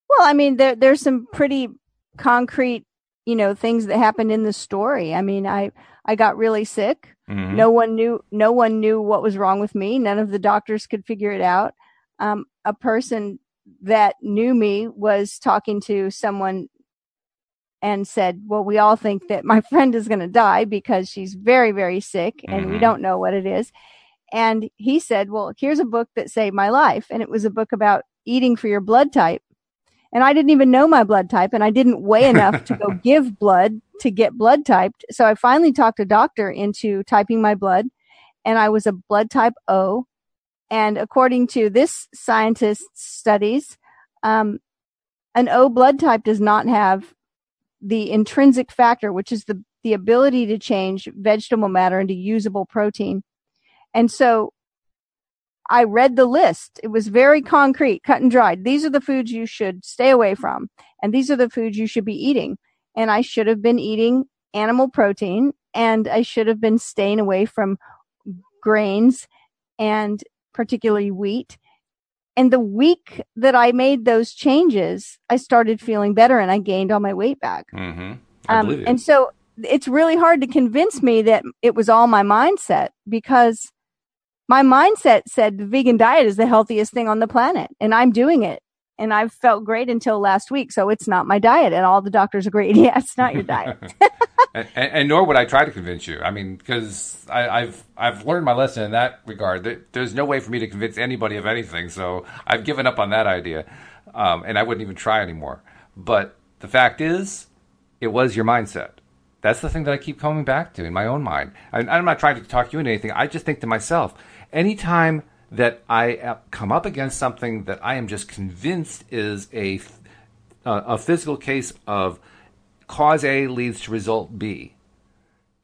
Well, I mean, there there's some pretty concrete you know, things that happened in the story. I mean, I, I got really sick. Mm-hmm. No one knew, no one knew what was wrong with me. None of the doctors could figure it out. Um, a person that knew me was talking to someone and said, well, we all think that my friend is going to die because she's very, very sick and mm-hmm. we don't know what it is. And he said, well, here's a book that saved my life. And it was a book about eating for your blood type. And I didn't even know my blood type, and I didn't weigh enough to go give blood to get blood typed. So I finally talked a doctor into typing my blood, and I was a blood type O. And according to this scientist's studies, um, an O blood type does not have the intrinsic factor, which is the, the ability to change vegetable matter into usable protein. And so I read the list. It was very concrete, cut and dried. These are the foods you should stay away from, and these are the foods you should be eating. And I should have been eating animal protein, and I should have been staying away from grains, and particularly wheat. And the week that I made those changes, I started feeling better, and I gained all my weight back. Mm-hmm. I believe um, and so it's really hard to convince me that it was all my mindset, because my mindset said the vegan diet is the healthiest thing on the planet, and I'm doing it, and I've felt great until last week. So it's not my diet. And all the doctors agreed, yeah, it's not your diet. and, and, and nor would I try to convince you. I mean, because I've I've learned my lesson in that regard. There, there's no way for me to convince anybody of anything. So I've given up on that idea, um, and I wouldn't even try anymore. But the fact is, it was your mindset. That's the thing that I keep coming back to in my own mind. I, I'm not trying to talk you into anything. I just think to myself, anytime that I come up against something that I am just convinced is a a physical case of cause A leads to result B,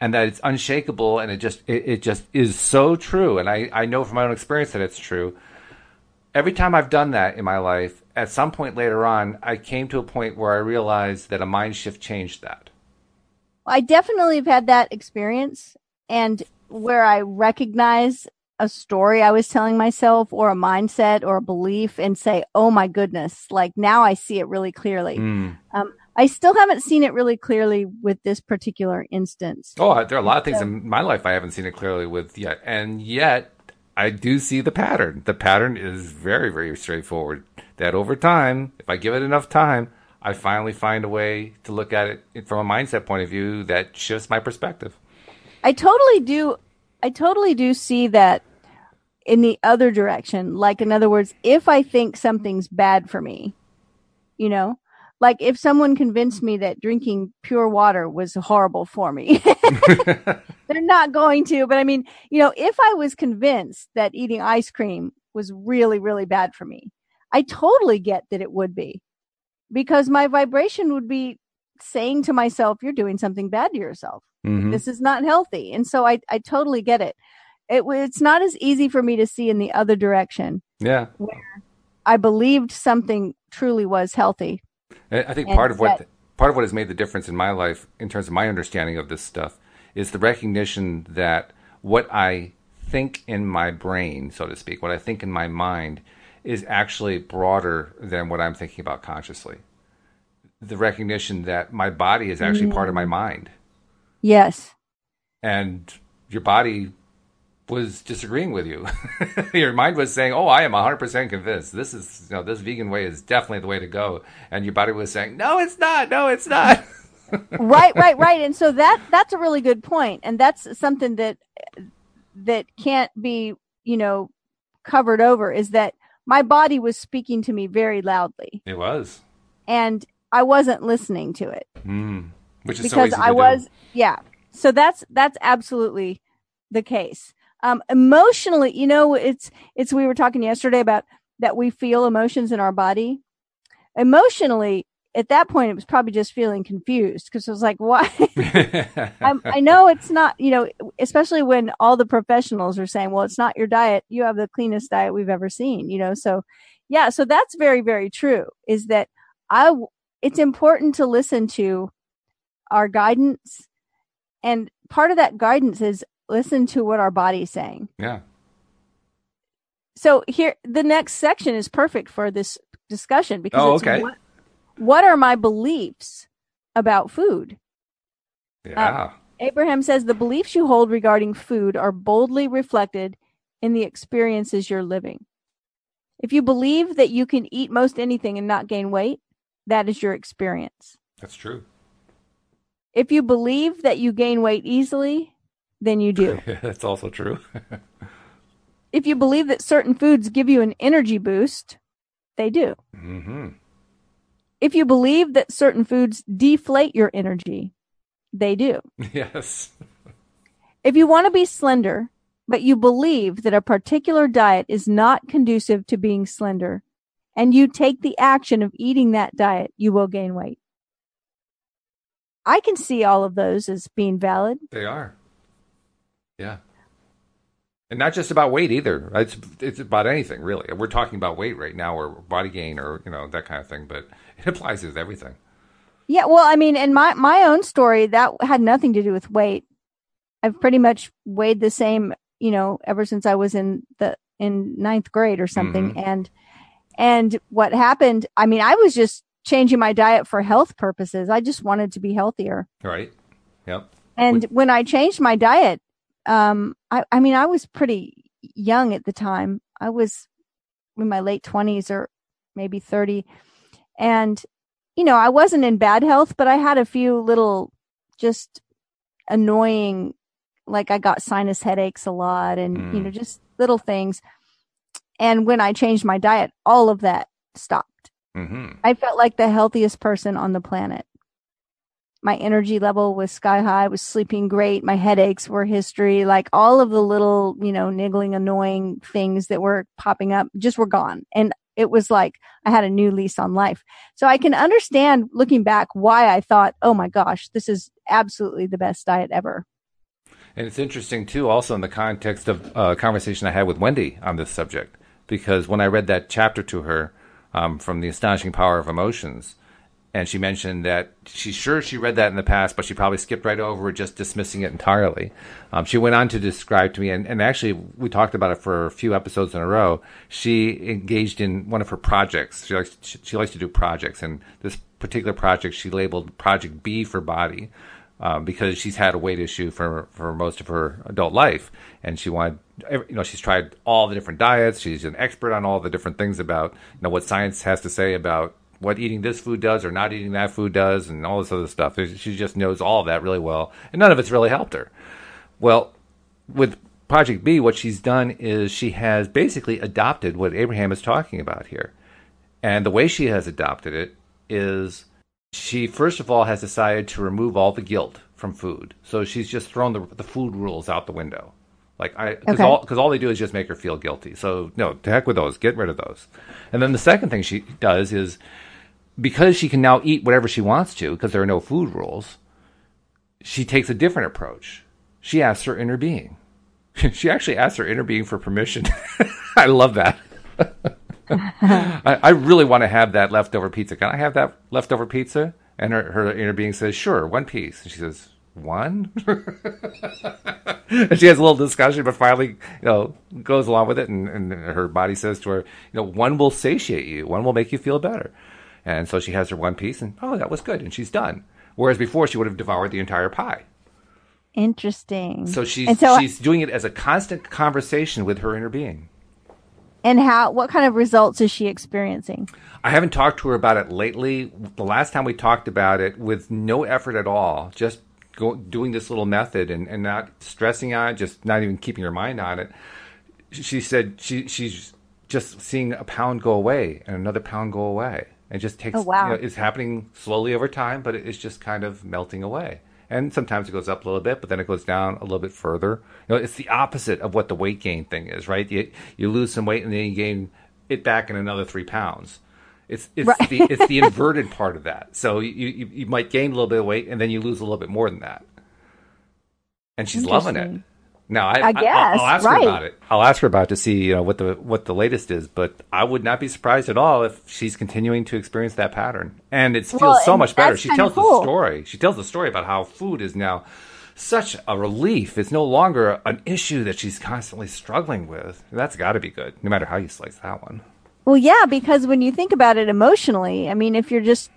and that it's unshakable, and it just it, it just is so true, and I, I know from my own experience that it's true. Every time I've done that in my life, at some point later on, I came to a point where I realized that a mind shift changed that. I definitely have had that experience, and where I recognize a story I was telling myself, or a mindset, or a belief, and say, oh my goodness, like now I see it really clearly. Mm. Um, I still haven't seen it really clearly with this particular instance. Oh, there are a lot of things so, in my life I haven't seen it clearly with yet. And yet I do see the pattern. The pattern is very, very straightforward. That over time, if I give it enough time, I finally find a way to look at it from a mindset point of view that shifts my perspective. I totally do. I totally do see that in the other direction. Like, in other words, if I think something's bad for me, you know, like if someone convinced me that drinking pure water was horrible for me, they're not going to. But I mean, you know, if I was convinced that eating ice cream was really, really bad for me, I totally get that it would be, because my vibration would be saying to myself, you're doing something bad to yourself. Mm-hmm. This is not healthy. And so I, I totally get it. It It's not as easy for me to see in the other direction. Yeah. Where I believed something truly was healthy. I think part of what part of what has made the difference in my life in terms of my understanding of this stuff is the recognition that what I think in my brain, so to speak, what I think in my mind is actually broader than what I'm thinking about consciously. The recognition that my body is actually mm-hmm. part of my mind. Yes. And your body was disagreeing with you. Your mind was saying, oh, I am one hundred percent convinced. This is, you know, this vegan way is definitely the way to go. And your body was saying, no, it's not. No, it's not. Right, right, right. And so that that's a really good point. And that's something that that can't be, you know, covered over, is that my body was speaking to me very loudly. It was. And I wasn't listening to it. Mm, which is because so easy to I was, do. Yeah. So that's that's absolutely the case. Um, emotionally, you know, it's, it's, we were talking yesterday about that we feel emotions in our body. Emotionally, at that point, it was probably just feeling confused, because I was like, why? I'm, I know it's not, you know, especially when all the professionals are saying, well, it's not your diet. You have the cleanest diet we've ever seen, you know? So yeah, so that's very, very true, is that I, it's important to listen to our guidance. And part of that guidance is listen to what our body's saying. Yeah. So here, the next section is perfect for this discussion, because oh, it's okay. what, what are my beliefs about food? Yeah. Uh, Abraham says the beliefs you hold regarding food are boldly reflected in the experiences you're living. If you believe that you can eat most anything and not gain weight, that is your experience. That's true. If you believe that you gain weight easily, then you do. That's also true. If you believe that certain foods give you an energy boost, they do. Mm-hmm. If you believe that certain foods deflate your energy, they do. Yes. If you want to be slender, but you believe that a particular diet is not conducive to being slender, and you take the action of eating that diet, you will gain weight. I can see all of those as being valid. They are. Yeah. And not just about weight either. It's it's about anything, really. We're talking about weight right now, or body gain, or, you know, that kind of thing, but it applies to everything. Yeah, well, I mean, in my, my own story, that had nothing to do with weight. I've pretty much weighed the same, you know, ever since I was in the in ninth grade or something. Mm-hmm. And and what happened, I mean, I was just changing my diet for health purposes. I just wanted to be healthier. Right. Yep. And we- when I changed my diet, Um, I, I mean, I was pretty young at the time. I was in my late twenties or maybe thirty. And, you know, I wasn't in bad health, but I had a few little just annoying, like I got sinus headaches a lot and, mm. you know, just little things. And when I changed my diet, all of that stopped. Mm-hmm. I felt like the healthiest person on the planet. My energy level was sky high. I was sleeping great. My headaches were history. Like all of the little, you know, niggling, annoying things that were popping up just were gone. And it was like I had a new lease on life. So I can understand, looking back, why I thought, oh my gosh, this is absolutely the best diet ever. And it's interesting too, also in the context of a conversation I had with Wendy on this subject, because when I read that chapter to her um, from The Astonishing Power of Emotions, and she mentioned that she's sure she read that in the past, but she probably skipped right over it, just dismissing it entirely. Um, she went on to describe to me, and, and actually we talked about it for a few episodes in a row. She engaged in one of her projects. She likes she, she likes to do projects, and this particular project she labeled Project B for Body, uh, because she's had a weight issue for for most of her adult life, and she wanted, you know, she's tried all the different diets. She's an expert on all the different things about, you know, what science has to say about what eating this food does or not eating that food does, and all this other stuff. She just knows all of that really well, and none of it's really helped her. Well, with Project B, what she's done is she has basically adopted what Abraham is talking about here. And the way she has adopted it is she, first of all, has decided to remove all the guilt from food. So she's just thrown the, the food rules out the window. Like I, because okay. all, all they do is just make her feel guilty. So no, to heck with those. Get rid of those. And then the second thing she does is, because she can now eat whatever she wants to because there are no food rules, she takes a different approach. She asks her inner being. She actually asks her inner being for permission. I love that. I, I really want to have that leftover pizza. Can I have that leftover pizza? And her, her inner being says, sure, one piece. And she says, one? And she has a little discussion, but finally, you know, goes along with it. And, and her body says to her, you know, one will satiate you. One will make you feel better. And so she has her one piece, and oh, that was good. And she's done. Whereas before, she would have devoured the entire pie. Interesting. So she's so, she's doing it as a constant conversation with her inner being. And how? What kind of results is she experiencing? I haven't talked to her about it lately. The last time we talked about it, with no effort at all, just go, doing this little method and, and not stressing on it, just not even keeping her mind on it, she said she she's just seeing a pound go away and another pound go away. It just takes. Oh, wow. You know, it's happening slowly over time, but it's just kind of melting away. And sometimes it goes up a little bit, but then it goes down a little bit further. You know, it's the opposite of what the weight gain thing is, right? You, you lose some weight and then you gain it back in another three pounds. It's it's right. the it's the inverted part of that. So you, you you might gain a little bit of weight and then you lose a little bit more than that. And she's loving it. Now I, I guess I, I'll, I'll ask right. her about it. I'll ask her about it to see, you know, what the what the latest is. But I would not be surprised at all if she's continuing to experience that pattern. And it feels well, so much better. She tells cool. the story. She tells the story about how food is now such a relief. It's no longer an issue that she's constantly struggling with. That's got to be good, no matter how you slice that one. Well, yeah, because when you think about it emotionally, I mean, if you're just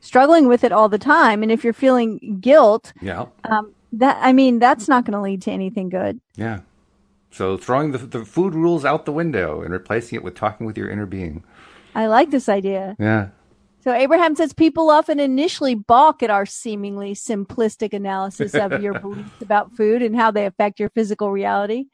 struggling with it all the time, and if you're feeling guilt, yeah. Um, That I mean, that's not going to lead to anything good. Yeah. So throwing the, the food rules out the window and replacing it with talking with your inner being. I like this idea. Yeah. So Abraham says people often initially balk at our seemingly simplistic analysis of your beliefs about food and how they affect your physical reality.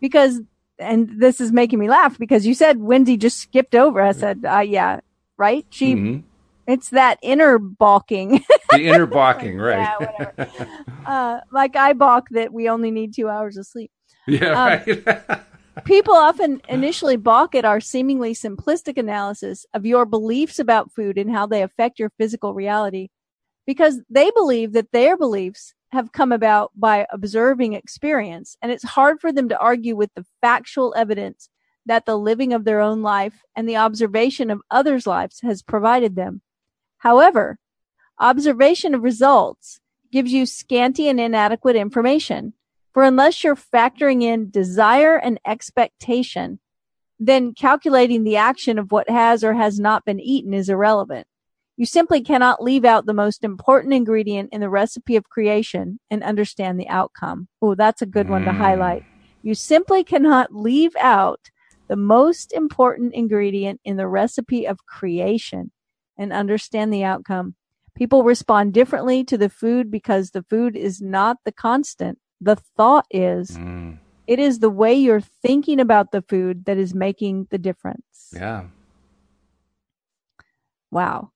Because, and this is making me laugh because you said Wendy just skipped over. I said, uh, yeah, right? She... Mm-hmm. It's that inner balking. The inner balking, right. Yeah, whatever. Uh, like I balk that we only need two hours of sleep. Yeah, um, right. People often initially balk at our seemingly simplistic analysis of your beliefs about food and how they affect your physical reality because they believe that their beliefs have come about by observing experience, and it's hard for them to argue with the factual evidence that the living of their own life and the observation of others' lives has provided them. However, observation of results gives you scanty and inadequate information. For unless you're factoring in desire and expectation, then calculating the action of what has or has not been eaten is irrelevant. You simply cannot leave out the most important ingredient in the recipe of creation and understand the outcome. Oh, that's a good one to highlight. You simply cannot leave out the most important ingredient in the recipe of creation and understand the outcome. People respond differently to the food because the food is not the constant. The thought is. Mm. It is the way you're thinking about the food that is making the difference. Yeah. Wow.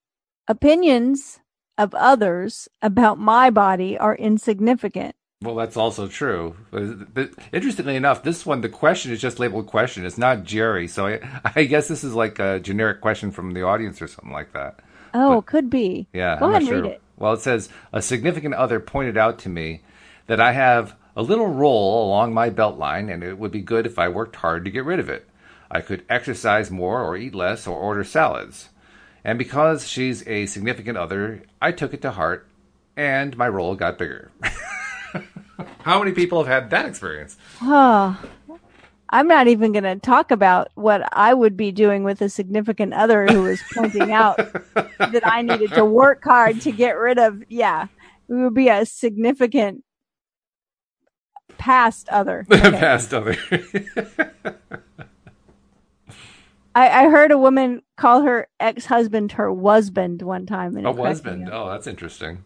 Opinions of others about my body are insignificant. Well, that's also true. But, but interestingly enough, this one, the question is just labeled question. It's not Jerry. So I, I guess this is like a generic question from the audience or something like that. Oh, but, could be. Yeah. Go I'm ahead and sure. read it. Well, it says, a significant other pointed out to me that I have a little roll along my belt line, and it would be good if I worked hard to get rid of it. I could exercise more or eat less or order salads. And because she's a significant other, I took it to heart, and my roll got bigger. How many people have had that experience? Oh, I'm not even going to talk about what I would be doing with a significant other who was pointing out that I needed to work hard to get rid of. Yeah. we would be a significant past other. Okay. Past other. I, I heard a woman call her ex-husband her husband one time. And a husband. Oh, that's interesting.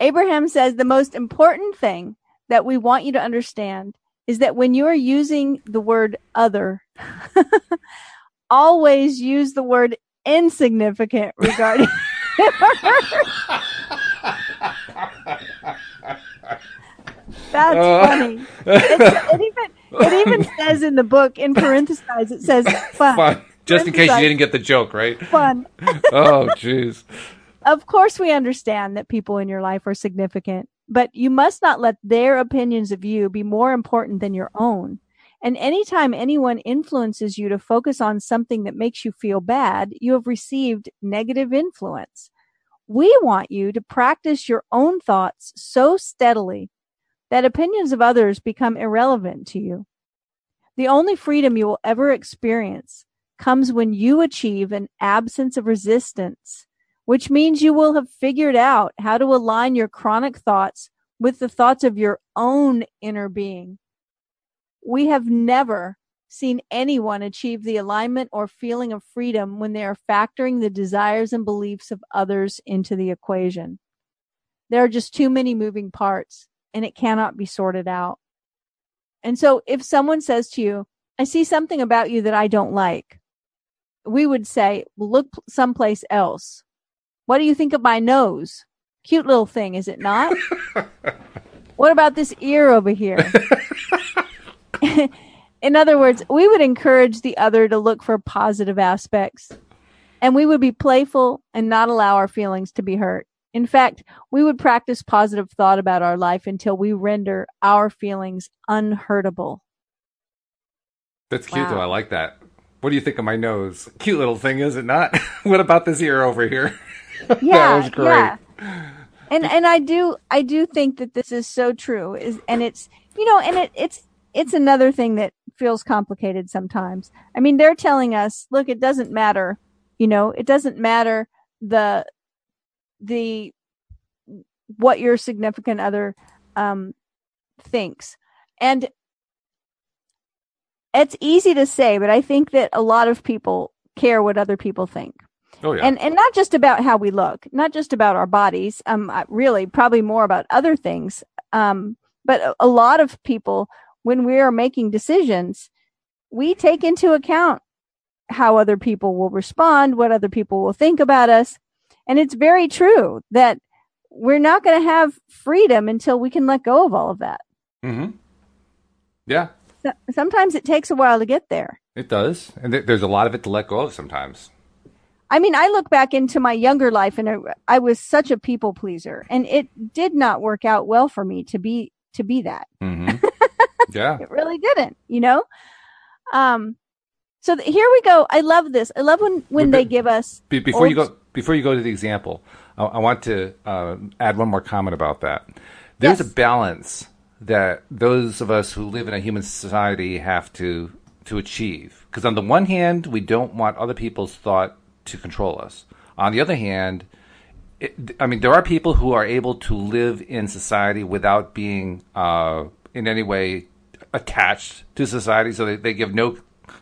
Abraham says the most important thing that we want you to understand is that when you are using the word other, always use the word insignificant regarding That's uh, funny. It's, it even it even says in the book, in parentheses, it says fun. Fun. Just in case you didn't get the joke, right? Fun. Oh, jeez. Of course we understand that people in your life are significant, but you must not let their opinions of you be more important than your own. And anytime anyone influences you to focus on something that makes you feel bad, you have received negative influence. We want you to practice your own thoughts so steadily that opinions of others become irrelevant to you. The only freedom you will ever experience comes when you achieve an absence of resistance, which means you will have figured out how to align your chronic thoughts with the thoughts of your own inner being. We have never seen anyone achieve the alignment or feeling of freedom when they are factoring the desires and beliefs of others into the equation. There are just too many moving parts, and it cannot be sorted out. And so if someone says to you, I see something about you that I don't like, we would say, look someplace else. What do you think of my nose? Cute little thing, is it not? What about this ear over here? In other words, we would encourage the other to look for positive aspects, and we would be playful and not allow our feelings to be hurt. In fact, we would practice positive thought about our life until we render our feelings unhurtable. That's cute, wow. Though. I like that. What do you think of my nose? Cute little thing, is it not? What about this ear over here? Yeah, that was great. Yeah. And and I do I do think that this is so true. Is and it's you know and it it's it's another thing that feels complicated sometimes. I mean, they're telling us, look, it doesn't matter. You know, it doesn't matter the. the what your significant other um thinks. And it's easy to say, but I think that a lot of people care what other people think. Oh, yeah. And and not just about how we look, not just about our bodies, um really probably more about other things. Um but a, a lot of people, when we are making decisions, we take into account how other people will respond, what other people will think about us. And it's very true that we're not going to have freedom until we can let go of all of that. Mm-hmm. Yeah. So, sometimes it takes a while to get there. It does. And th- there's a lot of it to let go of sometimes. I mean, I look back into my younger life, and I, I was such a people pleaser, and it did not work out well for me to be, to be that. Mm-hmm. Yeah. It really didn't, you know? Um, so th- here we go. I love this. I love when, when be- they give us. Be- before old- you go. Before you go to the example, I, I want to uh, add one more comment about that. There's yes. a balance that those of us who live in a human society have to, to achieve. Because on the one hand, we don't want other people's thought to control us. On the other hand, it, I mean, there are people who are able to live in society without being uh, in any way attached to society, so they, they give no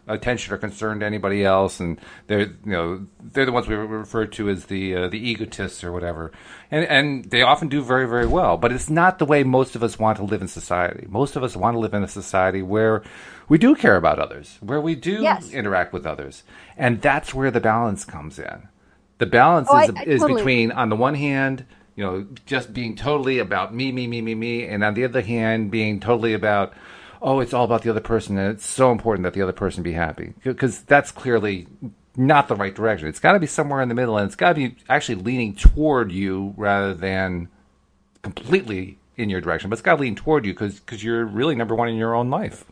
attention or concern to anybody else, and they're you know they're the ones we refer to as the uh, the egotists or whatever, and and they often do very, very well. But it's not the way most of us want to live in society. Most of us want to live in a society where we do care about others, where we do yes. interact with others, and that's where the balance comes in. The balance oh, is, I, I is totally. between, on the one hand, you know, just being totally about me, me, me, me, me, and on the other hand, being totally about, oh, it's all about the other person, and it's so important that the other person be happy. Because that's clearly not the right direction. It's got to be somewhere in the middle, and it's got to be actually leaning toward you rather than completely in your direction. But it's got to lean toward you because because you're really number one in your own life.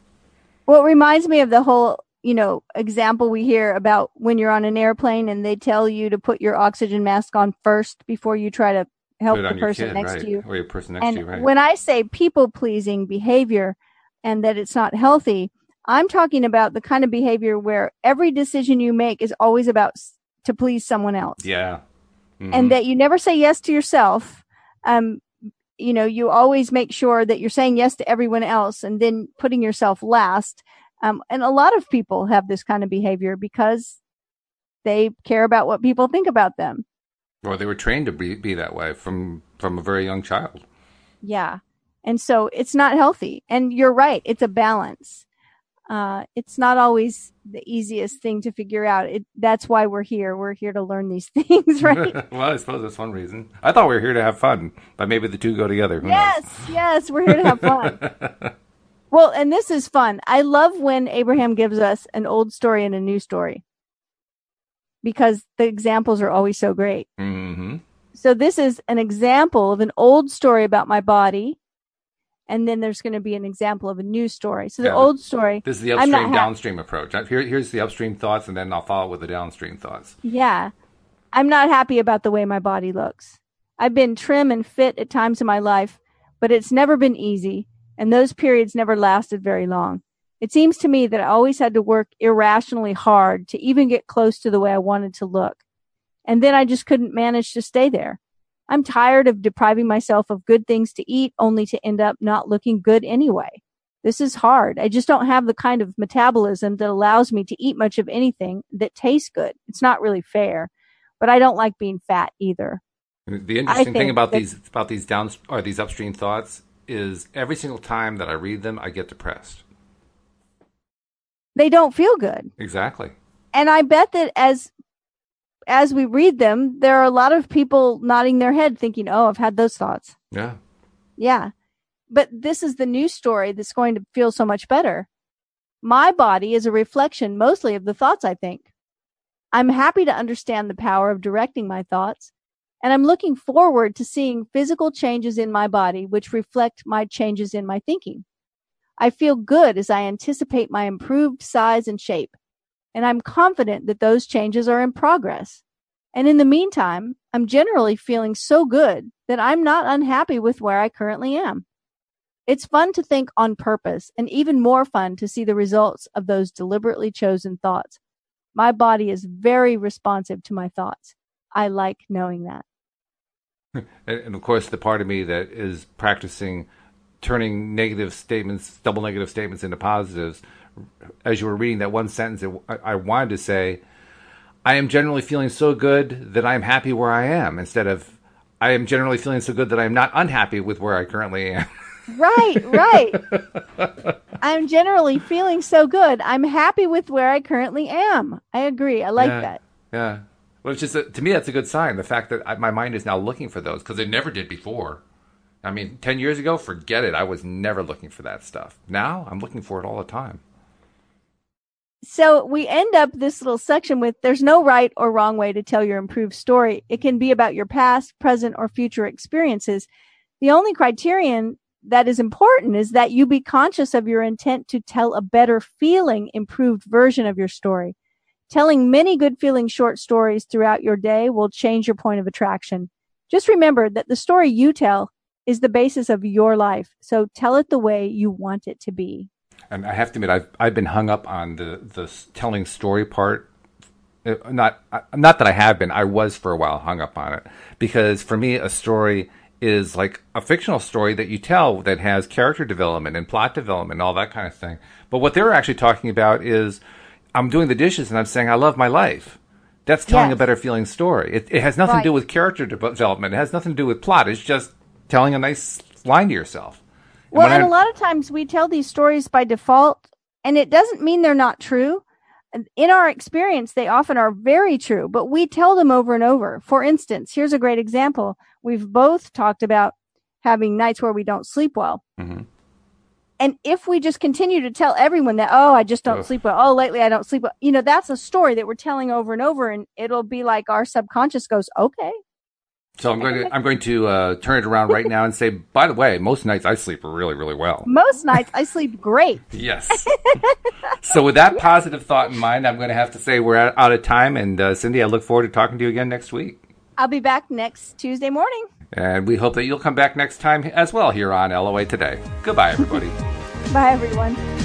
Well, it reminds me of the whole, you know, example we hear about when you're on an airplane and they tell you to put your oxygen mask on first before you try to help the person next to you. Or your person next to you, right. When I say people-pleasing behavior, and that it's not healthy, I'm talking about the kind of behavior where every decision you make is always about s- to please someone else. Yeah. Mm-hmm. And that you never say yes to yourself. um, you know, you always make sure that you're saying yes to everyone else and then putting yourself last. Um, and a lot of people have this kind of behavior because they care about what people think about them. Or they were trained to be, be that way from, from a very young child. Yeah. And so it's not healthy. And you're right. It's a balance. Uh, it's not always the easiest thing to figure out. It, that's why we're here. We're here to learn these things, right? Well, I suppose that's one reason. I thought we were here to have fun, but maybe the two go together. Who yes, knows? Yes, we're here to have fun. Well, and this is fun. I love when Abraham gives us an old story and a new story because the examples are always so great. Mm-hmm. So this is an example of an old story about my body. And then there's going to be an example of a new story. So the yeah, old story. This is the upstream, downststream approach. Here, here's the upstream thoughts, and then I'll follow with the downstream thoughts. Yeah. I'm not happy about the way my body looks. I've been trim and fit at times in my life, but it's never been easy. And those periods never lasted very long. It seems to me that I always had to work irrationally hard to even get close to the way I wanted to look. And then I just couldn't manage to stay there. I'm tired of depriving myself of good things to eat only to end up not looking good anyway. This is hard. I just don't have the kind of metabolism that allows me to eat much of anything that tastes good. It's not really fair, but I don't like being fat either. The interesting thing about these about these down or these upstream thoughts is every single time that I read them, I get depressed. They don't feel good. Exactly. And I bet that as As we read them, there are a lot of people nodding their head thinking, oh, I've had those thoughts. Yeah. Yeah. But this is the new story that's going to feel so much better. My body is a reflection mostly of the thoughts I think. I'm happy to understand the power of directing my thoughts, and I'm looking forward to seeing physical changes in my body which reflect my changes in my thinking. I feel good as I anticipate my improved size and shape. And I'm confident that those changes are in progress. And in the meantime, I'm generally feeling so good that I'm not unhappy with where I currently am. It's fun to think on purpose and even more fun to see the results of those deliberately chosen thoughts. My body is very responsive to my thoughts. I like knowing that. And of course, the part of me that is practicing turning negative statements, double negative statements into positives, as you were reading that one sentence, it, I wanted to say, I am generally feeling so good that I'm happy where I am, instead of, I am generally feeling so good that I'm not unhappy with where I currently am. Right, right. I'm generally feeling so good. I'm happy with where I currently am. I agree. I like yeah, that. Yeah. Well, it's just, a, to me, that's a good sign. The fact that I, my mind is now looking for those, because it never did before. I mean, ten years ago, forget it. I was never looking for that stuff. Now I'm looking for it all the time. So we end up this little section with, there's no right or wrong way to tell your improved story. It can be about your past, present, or future experiences. The only criterion that is important is that you be conscious of your intent to tell a better feeling, improved version of your story. Telling many good feeling short stories throughout your day will change your point of attraction. Just remember that the story you tell is the basis of your life. So tell it the way you want it to be. And I have to admit, I've I've been hung up on the, the telling story part. Not not that I have been. I was for a while hung up on it. Because for me, a story is like a fictional story that you tell that has character development and plot development and all that kind of thing. But what they're actually talking about is, I'm doing the dishes and I'm saying, I love my life. That's telling yes. a better feeling story. It, it has nothing right. to do with character de- development. It has nothing to do with plot. It's just telling a nice line to yourself. Well, and, and a lot of times we tell these stories by default, and it doesn't mean they're not true. In our experience, they often are very true, but we tell them over and over. For instance, here's a great example. We've both talked about having nights where we don't sleep well. Mm-hmm. And if we just continue to tell everyone that, oh, I just don't Ugh. sleep well. Oh, lately I don't sleep well. You know, that's a story that we're telling over and over, and it'll be like our subconscious goes, okay. So I'm going to I'm going to uh, turn it around right now and say, by the way, most nights I sleep really, really well. Most nights I sleep great. Yes. So with that positive thought in mind, I'm going to have to say we're out of time. And uh, Cindy, I look forward to talking to you again next week. I'll be back next Tuesday morning. And we hope that you'll come back next time as well here on L O A Today. Goodbye, everybody. Bye, everyone.